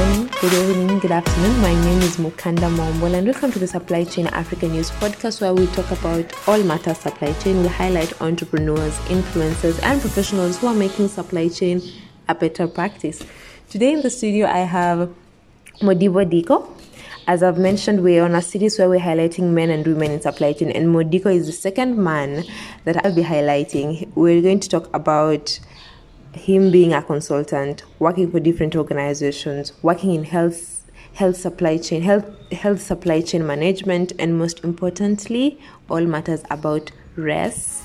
morning, good evening, good afternoon. My name is Mukanda Mombol and welcome to the Supply Chain African News Podcast, where we talk about all matters supply chain. We highlight entrepreneurs, influencers and professionals who are making supply chain a better practice. Today in the studio I have Modibo Dicko. As I've mentioned, we're on a series where we're highlighting men and women in supply chain, and Modibo is the second man that I'll be highlighting. We're going to talk about him being a consultant, working for different organizations, working in health supply chain management, and most importantly, all matters about race.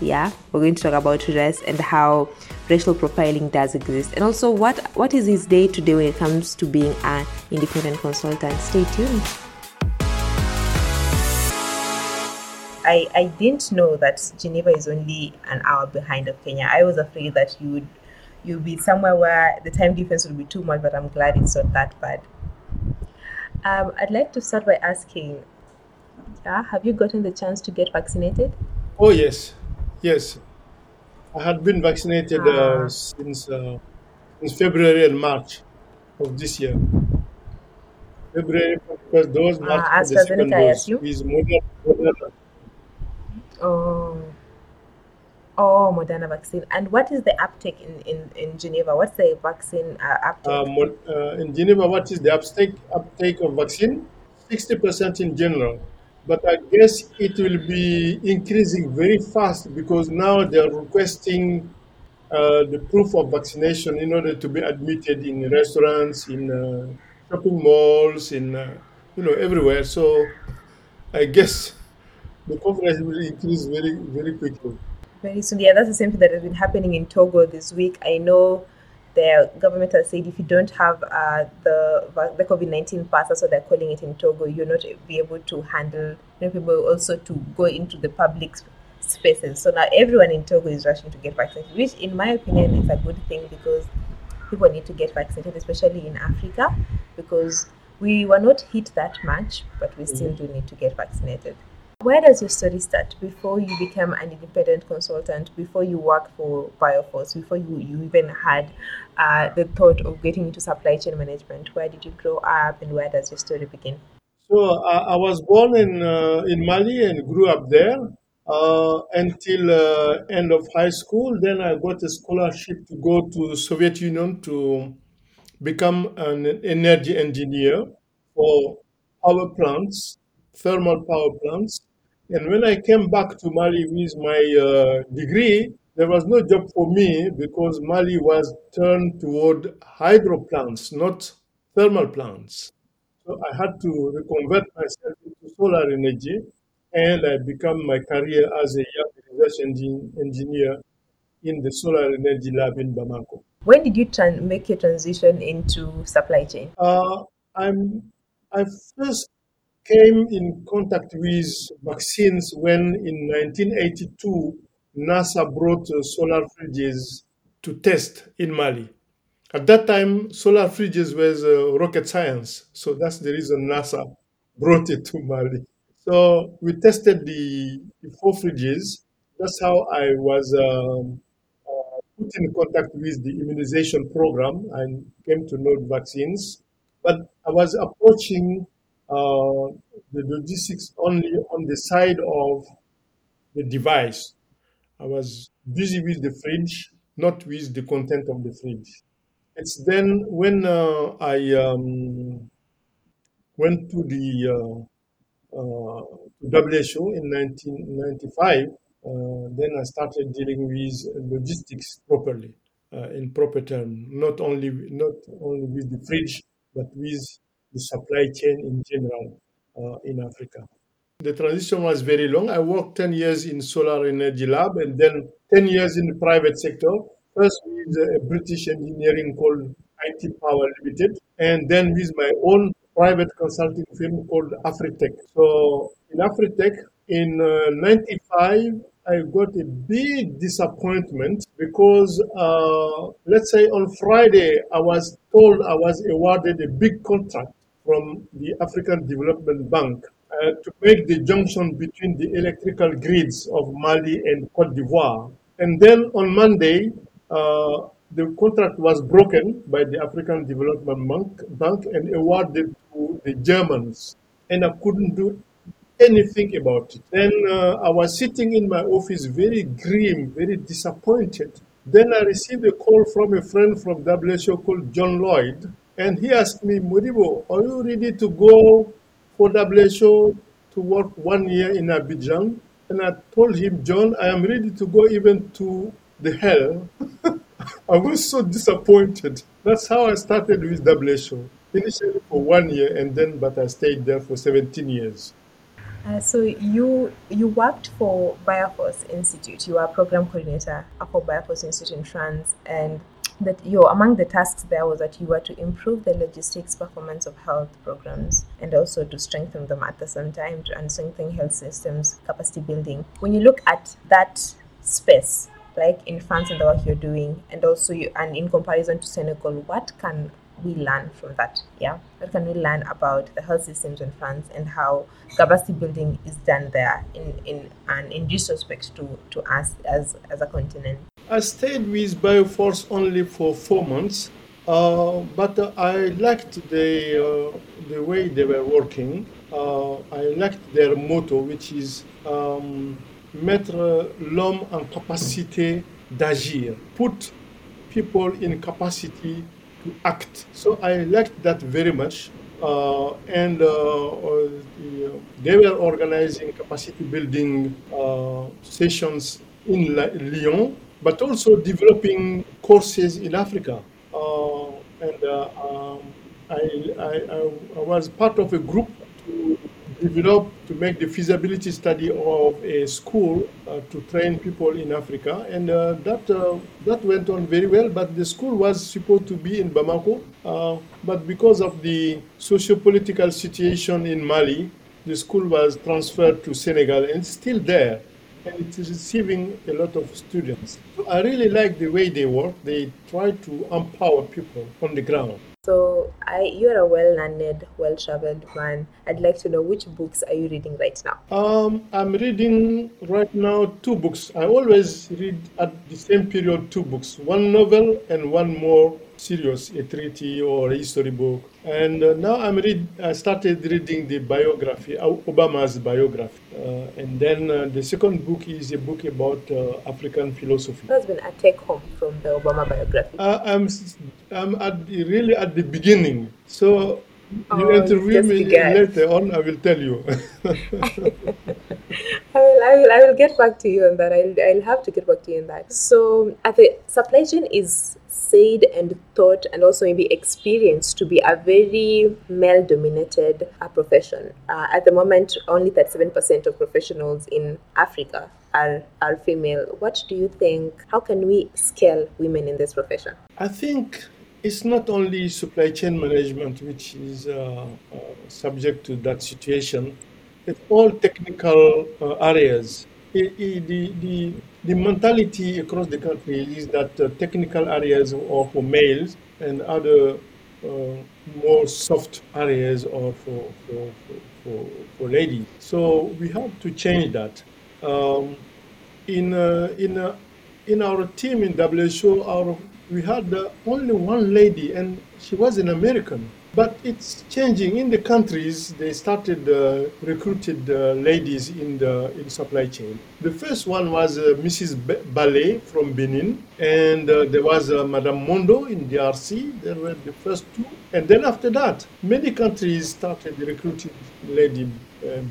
Yeah, we're going to talk about race and how racial profiling does exist, and also what is his day-to-day when it comes to being an independent consultant. Stay tuned. I didn't know that Geneva is only an hour behind of Kenya. I was afraid that you'd be somewhere where the time difference would be too much, but I'm glad it's not that bad. I'd like to start by asking, have you gotten the chance to get vaccinated? Oh, yes. I had been vaccinated since February and March of this year. February for the first dose, March for the second dose. With Moderna. Oh, Moderna vaccine. And what is the uptake in Geneva? What's the vaccine uptake? In Geneva, what is the uptake of vaccine? 60% in general. But I guess it will be increasing very fast because now they are requesting the proof of vaccination in order to be admitted in restaurants, in shopping malls, in everywhere. So I guess the coverage will increase very, very quickly. Very soon. Yeah, that's the same thing that has been happening in Togo this week. I know their government has said if you don't have the COVID-19 pass, that's what they're calling it in Togo, you'll not be able to handle, people also to go into the public spaces. So now everyone in Togo is rushing to get vaccinated, which in my opinion is a good thing because people need to get vaccinated, especially in Africa, because we were not hit that much, but we still do need to get vaccinated. Where does your story start? Before you became an independent consultant, before you worked for Bioforce, before you even had the thought of getting into supply chain management, where did you grow up and where does your story begin? So I was born in Mali and grew up there until end of high school. Then I got a scholarship to go to the Soviet Union to become an energy engineer for power plants, thermal power plants. And when I came back to Mali with my degree, there was no job for me because Mali was turned toward hydro plants, not thermal plants. So I had to reconvert myself into solar energy, and I became my career as a young research engineer in the solar energy lab in Bamako. When did you make your transition into supply chain? I first came in contact with vaccines when in 1982, NASA brought solar fridges to test in Mali. At that time, solar fridges was rocket science. So that's the reason NASA brought it to Mali. So we tested the 4 fridges. That's how I was put in contact with the immunization program and came to know vaccines. But I was approaching the logistics only on the side of the device. I was busy with the fridge, not with the content of the fridge. It's then when I went to the WHO in 1995, then I started dealing with logistics properly, in proper terms, not only with the fridge, but with the supply chain in general in Africa. The transition was very long. I worked 10 years in solar energy lab and then 10 years in the private sector. First with a British engineering called IT Power Limited, and then with my own private consulting firm called Afritech. So in Afritech, in 1995, I got a big disappointment because, let's say on Friday, I was told I was awarded a big contract from the African Development Bank to make the junction between the electrical grids of Mali and Côte d'Ivoire. And then on Monday, The contract was broken by the African Development Bank and awarded to the Germans, and I couldn't do anything about it. Then I was sitting in my office very grim, very disappointed. Then I received a call from a friend from WHO called John Lloyd, and he asked me, Modibo, are you ready to go for WHO to work 1 year in Abidjan? And I told him, John, I am ready to go even to the hell. I was so disappointed. That's how I started with WHO. Initially for 1 year, and then but I stayed there for 17 years. So you worked for BioForce Institute. You were a program coordinator for BioForce Institute in France, and that among the tasks there was that you were to improve the logistics performance of health programs and also to strengthen them at the same time and strengthen health systems capacity building. When you look at that space, like in France and the work you're doing, and also and in comparison to Senegal, what can we learn from that? Yeah, what can we learn about the health systems in France and how capacity building is done there in retrospect to us as a continent? I stayed with BioForce only for 4 months, but I liked the way they were working. I liked their motto, which is mettre l'homme en capacité d'agir, put people in capacity to act. So I liked that very much. They were organizing capacity building sessions in Lyon, but also developing courses in Africa. I was part of a group to develop, to make the feasibility study of a school to train people in Africa, and that went on very well. But the school was supposed to be in Bamako, but because of the socio-political situation in Mali, the school was transferred to Senegal and still there, and it is receiving a lot of students. So I really like the way they work. They try to empower people on the ground. So you're a well-learned, well-traveled man. I'd like to know, which books are you reading right now? I'm reading right now 2 books. I always read at the same period 2 books, 1 novel and 1 more serious, a treaty or a history book. And now I started reading the biography, Obama's biography. And then the second book is a book about African philosophy. What's been a take home from the Obama biography? I'm really at the beginning. So you interview me later on, I will tell you. I will get back to you on that. I'll have to get back to you on that. So the supply chain is said and thought and also maybe experienced to be a very male-dominated profession. At the moment, only 37% of professionals in Africa are female. What do you think? How can we scale women in this profession? I think it's not only supply chain management which is subject to that situation. It's all technical areas. The mentality across the country is that technical areas are for males and other more soft areas are for ladies. So we have to change that. In our team in WHO, we had only 1 lady, and she was an American. But it's changing in the countries. They started recruited ladies in supply chain. The first one was Mrs. Ballet from Benin, and there was Madame Mondo in DRC. They were the first 2, and then after that, many countries started recruiting ladies.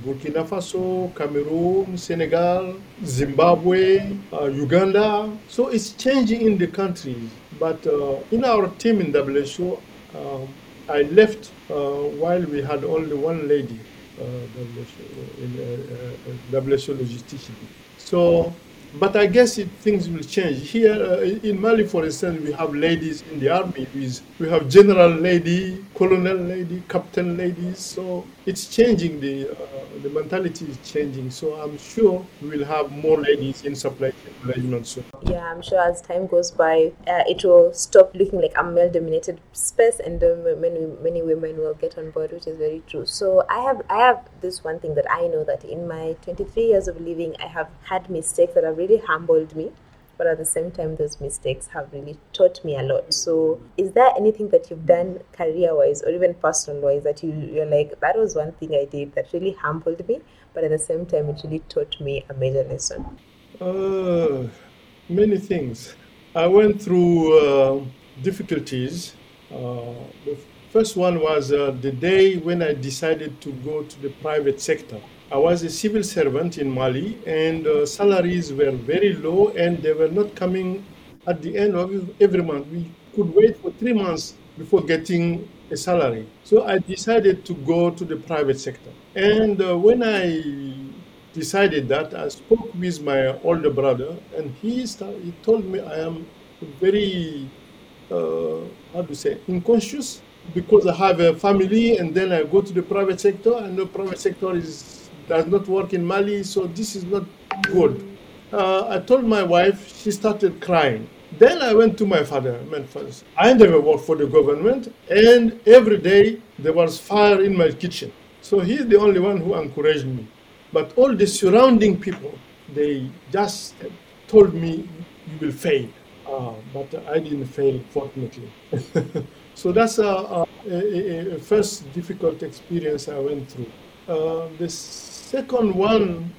Burkina Faso, Cameroon, Senegal, Zimbabwe, Uganda. So it's changing in the countries. But in our team in WHO. I left while we had only 1 lady, WHO logistician. So, but I guess things will change. Here in Mali, for instance, we have ladies in the army. We have general lady, colonel lady, captain ladies. So it's changing, the mentality is changing. So I'm sure we'll have more ladies in supply chain management soon. Yeah, I'm sure as time goes by, it will stop looking like a male-dominated space, and many women will get on board, which is very true. So I have this one thing that I know that in my 23 years of living, I have had mistakes that have really humbled me. But at the same time, those mistakes have really taught me a lot. So is there anything that you've done career-wise or even personal-wise that you're like, that was one thing I did that really humbled me, but at the same time, it really taught me a major lesson? Many things. I went through difficulties. The first one was the day when I decided to go to the private sector. I was a civil servant in Mali, and salaries were very low, and they were not coming at the end of every month. We could wait for 3 months before getting a salary. So I decided to go to the private sector. And when I decided that, I spoke with my older brother, and he told me I am very, unconscious, because I have a family, and then I go to the private sector, and the private sector does not work in Mali, so this is not good. I told my wife, she started crying. Then I went to my father. I never worked for the government, and every day there was fire in my kitchen. So he's the only one who encouraged me. But all the surrounding people, they just told me, you will fail. But I didn't fail, fortunately. So that's a first difficult experience I went through. The second one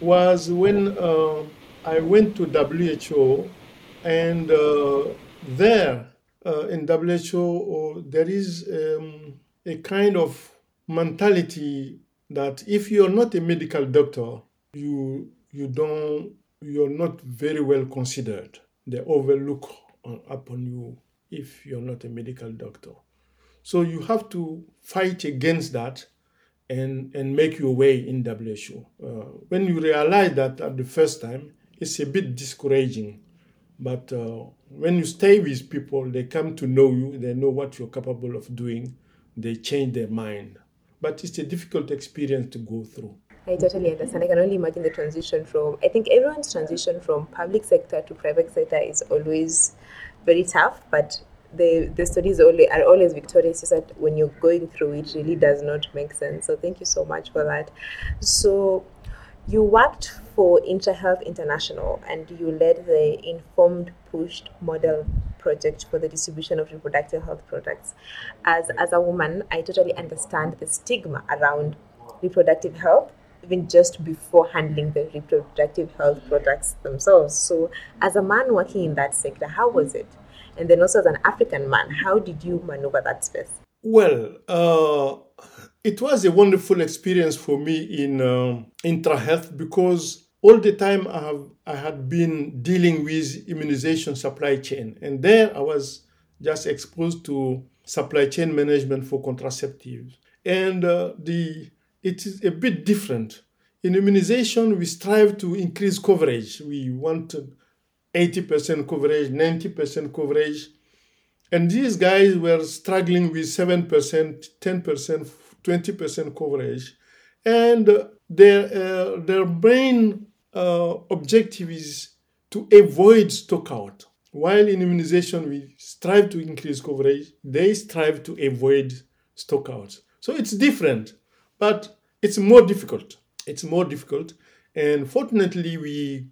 was when I went to WHO, and there in WHO there is a kind of mentality that if you're not a medical doctor, you're not very well considered. They overlook upon you if you're not a medical doctor. So you have to fight against that and make your way in WHO. When you realize that at the first time, it's a bit discouraging. But when you stay with people, they come to know you, they know what you're capable of doing, they change their mind. But it's a difficult experience to go through. I totally understand. I can only imagine the transition from, I think everyone's transition from public sector to private sector is always very tough, but the stories are always victorious, so that when you're going through it really does not make sense. So thank you so much for that. So you worked for IntraHealth International and you led the Informed Pushed Model project for the distribution of reproductive health products. As a woman, I totally understand the stigma around reproductive health, even just before handling the reproductive health products themselves. So as a man working in that sector, how was it? And then also as an African man, how did you maneuver that space? Well, it was a wonderful experience for me in IntraHealth, because all the time I had been dealing with immunization supply chain. And there I was just exposed to supply chain management for contraceptives. And it is a bit different. In immunization, we strive to increase coverage. We want 80% coverage, 90% coverage. And these guys were struggling with 7%, 10%, 20% coverage. And their main objective is to avoid stockout. While in immunization, we strive to increase coverage, they strive to avoid stockouts. So it's different. But it's more difficult. And fortunately, we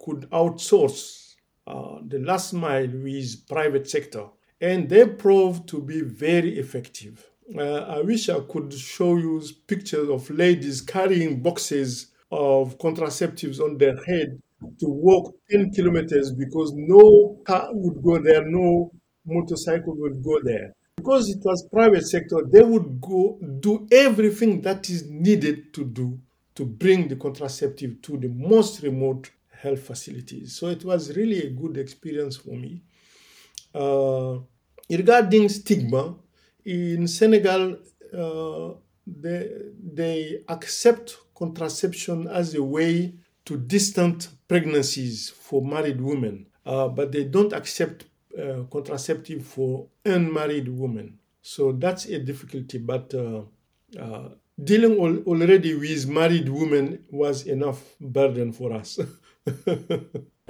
could outsource the last mile with private sector. And they proved to be very effective. I wish I could show you pictures of ladies carrying boxes of contraceptives on their head to walk 10 kilometers because no car would go there, no motorcycle would go there. Because it was private sector, they would go do everything that is needed to do to bring the contraceptive to the most remote health facilities. So it was really a good experience for me. Regarding stigma, in Senegal, they accept contraception as a way to distant pregnancies for married women, but they don't accept contraceptive for unmarried women. So that's a difficulty, but dealing already with married women was enough burden for us. I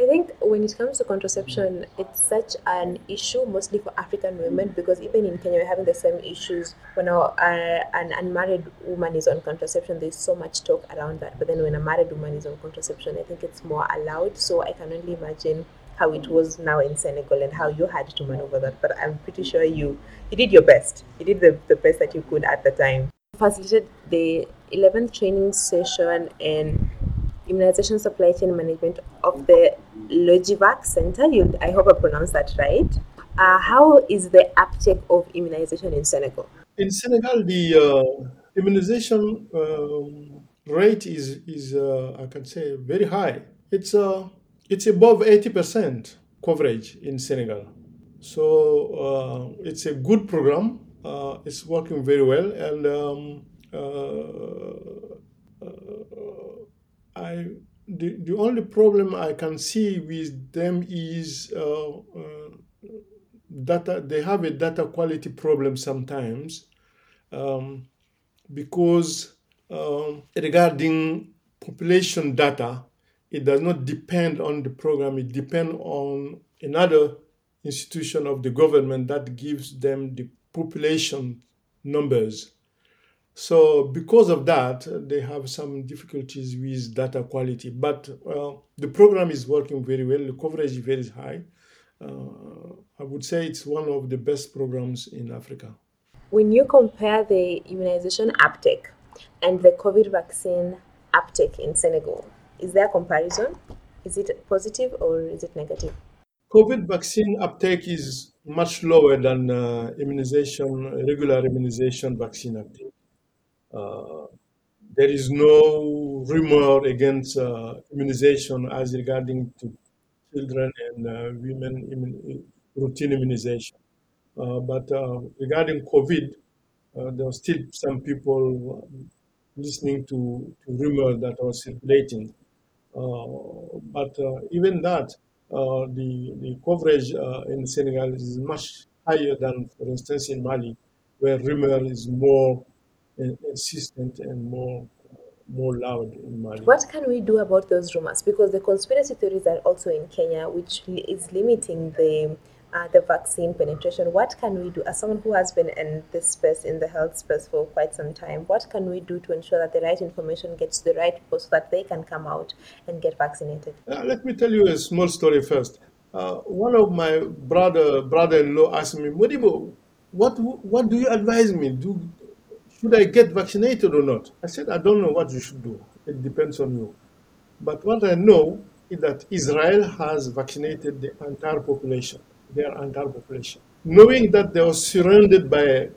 think when it comes to contraception, it's such an issue, mostly for African women, because even in Kenya, we're having the same issues. When an unmarried woman is on contraception, there's so much talk around that. But then when a married woman is on contraception, I think it's more allowed. So I can only imagine how it was now in Senegal and how you had to maneuver that. But I'm pretty sure you did your best. You did the best that you could at the time. Facilitated the 11th training session and immunization supply chain management of the Logivac Center. I hope I pronounced that right. How is the uptake of immunization in Senegal? In Senegal, the immunization rate is I can say very high. It's above 80% coverage in Senegal. So it's a good program. It's working very well, and the only problem I can see with them is data. They have a data quality problem sometimes, because regarding population data, it does not depend on the program. It depends on another institution of the government that gives them the population numbers. So because of that, they have some difficulties with data quality. But the program is working very well. The coverage is very high. I would say it's one of the best programs in Africa. When you compare the immunization uptake and the COVID vaccine uptake in Senegal, is there a comparison? Is it positive or is it negative? COVID vaccine uptake is much lower than regular immunization vaccine uptake. There is no rumor against immunization as regarding to children and women routine immunization. But regarding COVID, there are still some people listening to rumors that are circulating. But even that, the coverage in Senegal is much higher than, for instance, in Mali, where rumor is more insistent and more loud in Mali. What can we do about those rumors? Because the conspiracy theories are also in Kenya, which is limiting the vaccine penetration. What can we do? As someone who has been in this space, in the health space for quite some time, what can we do to ensure that the right information gets to the right people so that they can come out and get vaccinated? Let me tell you a small story first. One of my brother-in-law asked me, Modibo, what do you advise me? Should I get vaccinated or not? I said, I don't know what you should do. It depends on you. But what I know is that Israel has vaccinated the entire population, knowing that they are surrounded by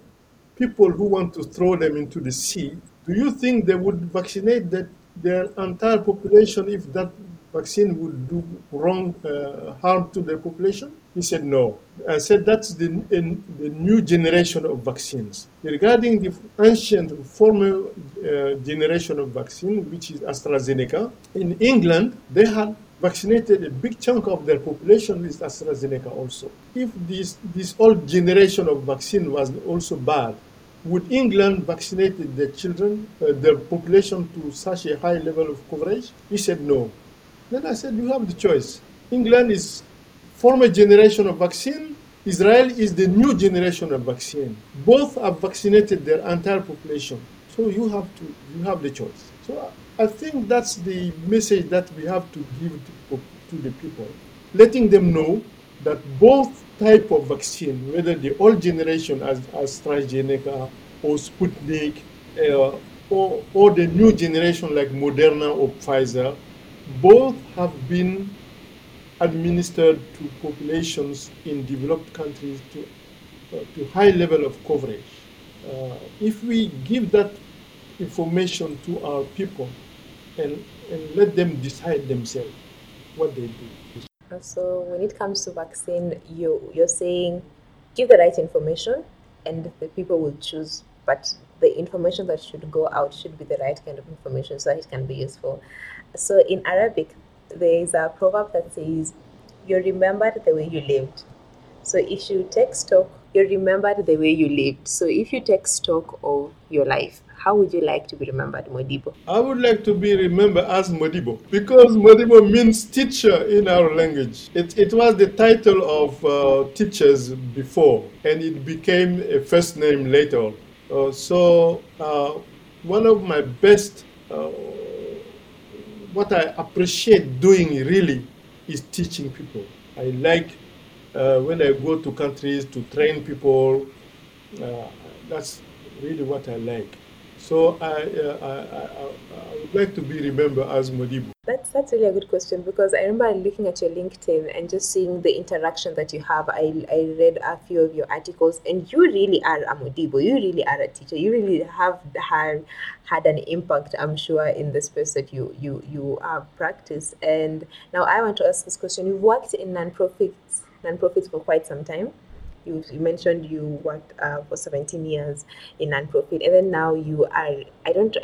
people who want to throw them into the sea. Do you think they would vaccinate their entire population if that vaccine would do harm to their population? He said no. I said that's the new generation of vaccines. Regarding the ancient, former generation of vaccine, which is AstraZeneca, in England, they had vaccinated a big chunk of their population with AstraZeneca also. If this old generation of vaccine was also bad, would England vaccinate their children, their population to such a high level of coverage? He said no. Then I said, you have the choice. England is former generation of vaccine. Israel is the new generation of vaccine. Both have vaccinated their entire population. So you have the choice. So I think that's the message that we have to give to the people, letting them know that both type of vaccine, whether the old generation as AstraZeneca or Sputnik or the new generation like Moderna or Pfizer, both have been administered to populations in developed countries to high level of coverage. If we give that information to our people and let them decide themselves what they do. So when it comes to vaccine, you're saying give the right information and the people will choose, but the information that should go out should be the right kind of information so that it can be useful. So in Arabic, there is a proverb that says, you remember the way you lived. So if you take stock, you remember the way you lived. So if you take stock of your life, how would you like to be remembered, Modibo? I would like to be remembered as Modibo, because Modibo means teacher in our language. It was the title of teachers before, and it became a first name later. One of my best, what I appreciate doing really is teaching people. I like when I go to countries to train people. That's really what I like. So I would like to be remembered as Modibo. That's really a good question, because I remember looking at your LinkedIn and just seeing the interaction that you have. I read a few of your articles, and you really are a Modibo. You really are a teacher. You really have had an impact, I'm sure, in the space that you have practiced. And now I want to ask this question. You've worked in nonprofits for quite some time. You mentioned you worked for 17 years in nonprofit, and then now you are. I don't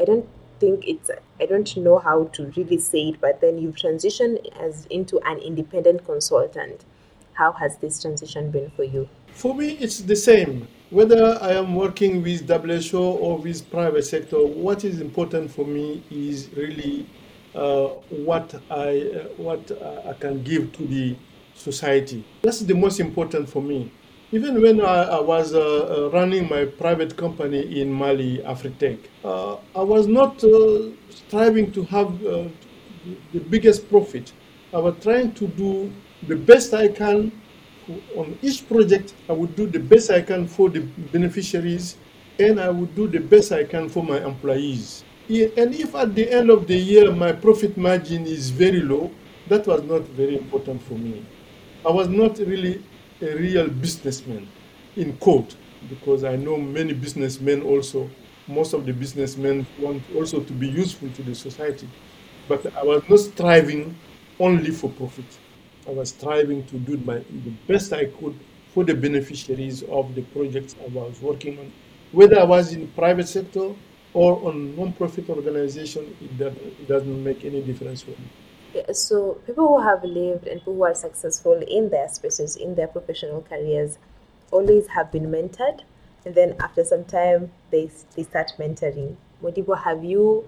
know how to really say it, but then you've transitioned into an independent consultant. How has this transition been for you? For me, it's the same. Whether I am working with WHO or with private sector, what is important for me is really what I can give to the society. That's the most important for me. Even when I was running my private company in Mali, Afritech, I was not striving to have the biggest profit. I was trying to do the best I can on each project. I would do the best I can for the beneficiaries, and I would do the best I can for my employees. And if at the end of the year my profit margin is very low, that was not very important for me. I was not really a real businessman, in quote, because I know many businessmen also. Most of the businessmen want also to be useful to the society. But I was not striving only for profit. I was striving to do the best I could for the beneficiaries of the projects I was working on. Whether I was in the private sector or on non-profit organization, it doesn't make any difference for me. So people who have lived and people who are successful in their spaces, in their professional careers, always have been mentored, and then after some time they start mentoring. Modibo, have you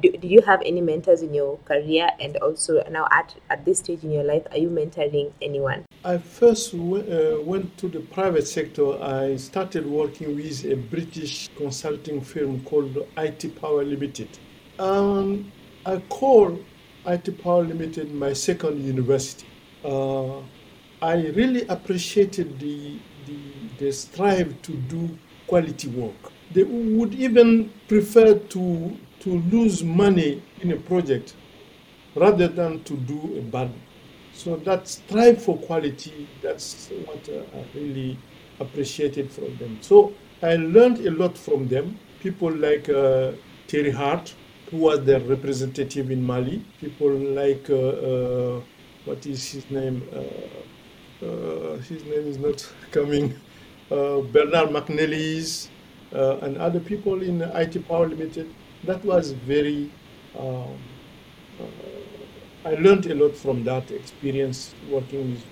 do you have any mentors in your career, and also now at this stage in your life, are you mentoring anyone? I first went to the private sector. I started working with a British consulting firm called IT Power Limited. I called IT Power Limited my second university. I really appreciated the strive to do quality work. They would even prefer to lose money in a project rather than to do a bad. So that strive for quality, that's what I really appreciated from them. So I learned a lot from them. People like Terry Hart, who was their representative in Mali. People like, what is his name? His name is not coming. Bernard McNeely and other people in IT Power Limited. That was very, I learned a lot from that experience working with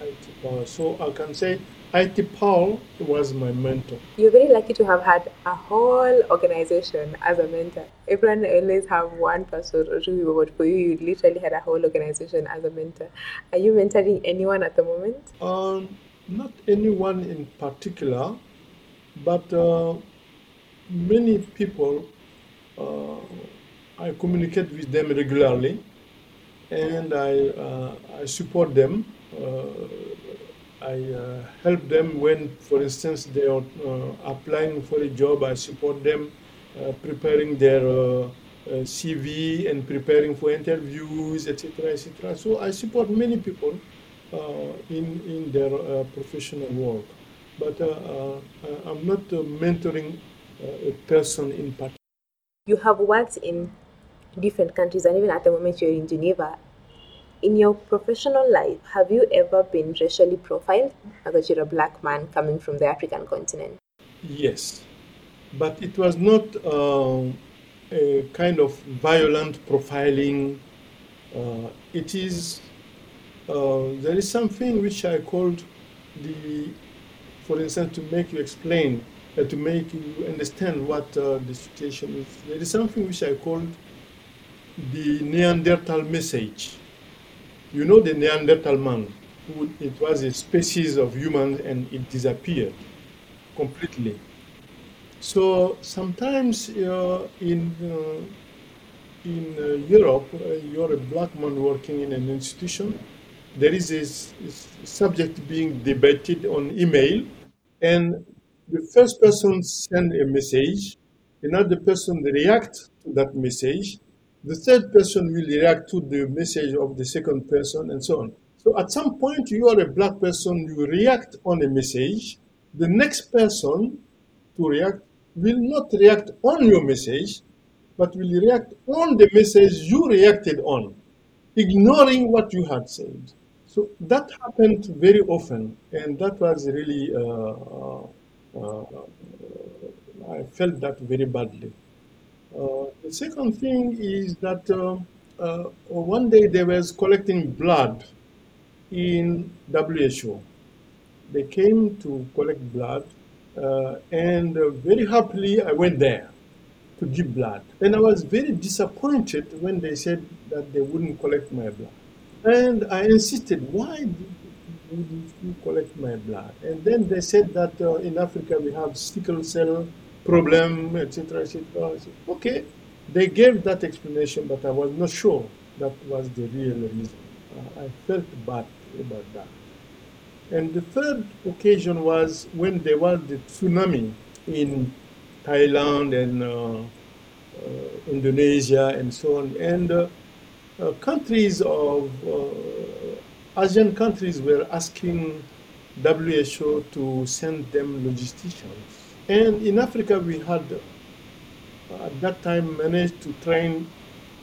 IT Power. So I can say IT Power was my mentor. You're very lucky to have had a whole organization as a mentor. Everyone always have one person or two people, but for you, you literally had a whole organization as a mentor. Are you mentoring anyone at the moment? Not anyone in particular, but many people, I communicate with them regularly, and I support them. I help them when, for instance, they are applying for a job. I support them preparing their CV and preparing for interviews, etc., etc. So I support many people in their professional work. But I'm not mentoring a person in particular. You have worked in different countries, and even at the moment you're in Geneva. In your professional life, have you ever been racially profiled, because you're a black man coming from the African continent? Yes, but it was not a kind of violent profiling. It is there is something which I called the, for instance, to make you explain, to make you understand what the situation is. There is something which I called the Neanderthal message. You know, the Neanderthal man, who it was a species of humans and it disappeared completely. So sometimes in Europe, you're a black man working in an institution. There is a subject being debated on email, and the first person sends a message, another person reacts to that message, the third person will react to the message of the second person, and so on. So at some point, you are a black person, you react on a message, the next person to react will not react on your message, but will react on the message you reacted on, ignoring what you had said. So that happened very often, and that was really, I felt that very badly. The second thing is that one day they were collecting blood in WHO. They came to collect blood, and very happily I went there to give blood. And I was very disappointed when they said that they wouldn't collect my blood. And I insisted, why would you collect my blood? And then they said that in Africa we have sickle cell problem, etc., etc. Okay, they gave that explanation, but I was not sure that was the real reason. I felt bad about that. And the third occasion was when there was the tsunami in Thailand and Indonesia and so on. And countries of Asian countries were asking WHO to send them logisticians. And in Africa, we had at that time managed to train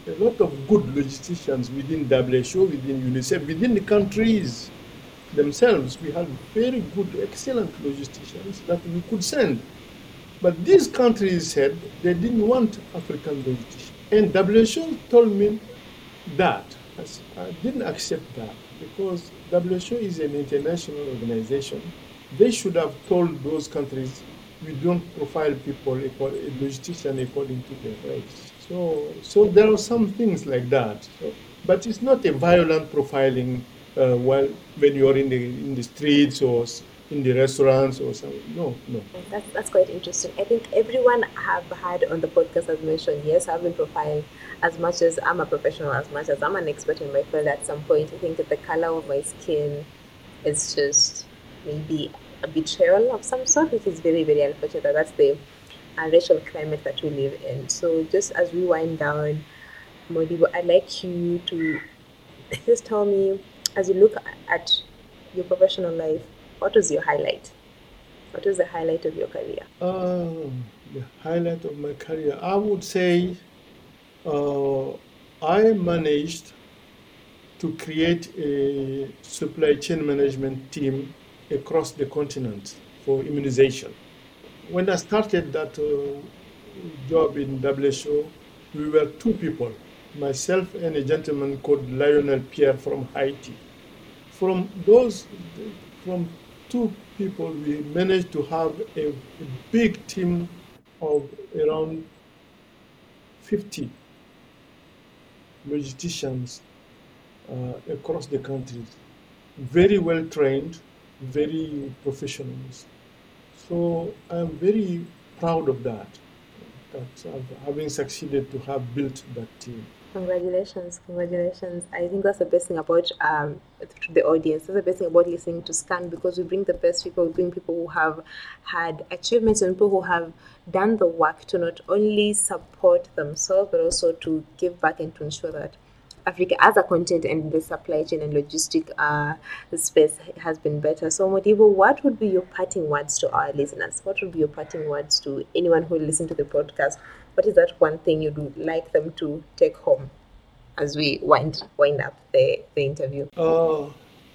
a lot of good logisticians within WHO, within UNICEF, within the countries themselves. We had very good, excellent logisticians that we could send. But these countries said they didn't want African logisticians. And WHO told me that. I didn't accept that because WHO is an international organization. They should have told those countries, we don't profile people, logisticians according to their rights. So there are some things like that. So, but it's not a violent profiling when you're in the streets or in the restaurants or something. No. That's quite interesting. I think everyone I've had on the podcast has mentioned, yes, I've been profiled as much as I'm a professional, as much as I'm an expert in my field at some point. I think that the color of my skin is just maybe a betrayal of some sort, which is very, very unfortunate. That's the racial climate that we live in. So just as we wind down, Modibo, I'd like you to just tell me, as you look at your professional life, what was your highlight? What was the highlight of your career? The highlight of my career, I would say I managed to create a supply chain management team across the continent for immunization. When I started that job in WHO, we were two people, myself and a gentleman called Lionel Pierre from Haiti. From two people, we managed to have a big team of around 50 logisticians across the country, very well trained, very professionals. So I'm very proud of that having succeeded to have built that team. Congratulations. I think that's the best thing about to the audience. That's the best thing about listening to Scan, because we bring the best people, we bring people who have had achievements and people who have done the work to not only support themselves, but also to give back and to ensure that Africa as a continent and the supply chain and logistic space has been better. So Modibo, what would be your parting words to our listeners? What would be your parting words to anyone who will listen to the podcast? What is that one thing you would like them to take home as we wind up the interview?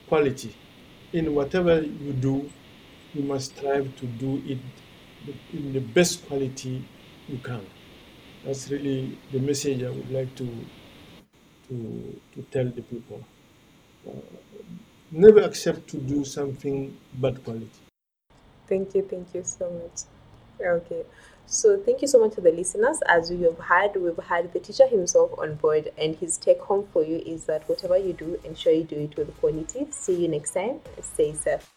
Quality. In whatever you do, you must strive to do it in the best quality you can. That's really the message I would like to tell the people. never accept to do something bad quality. Thank you so much. Okay, so thank you so much to the listeners. As you have heard, we've had the teacher himself on board, and his take home for you is that whatever you do, ensure you do it with quality. See you next time. Stay safe.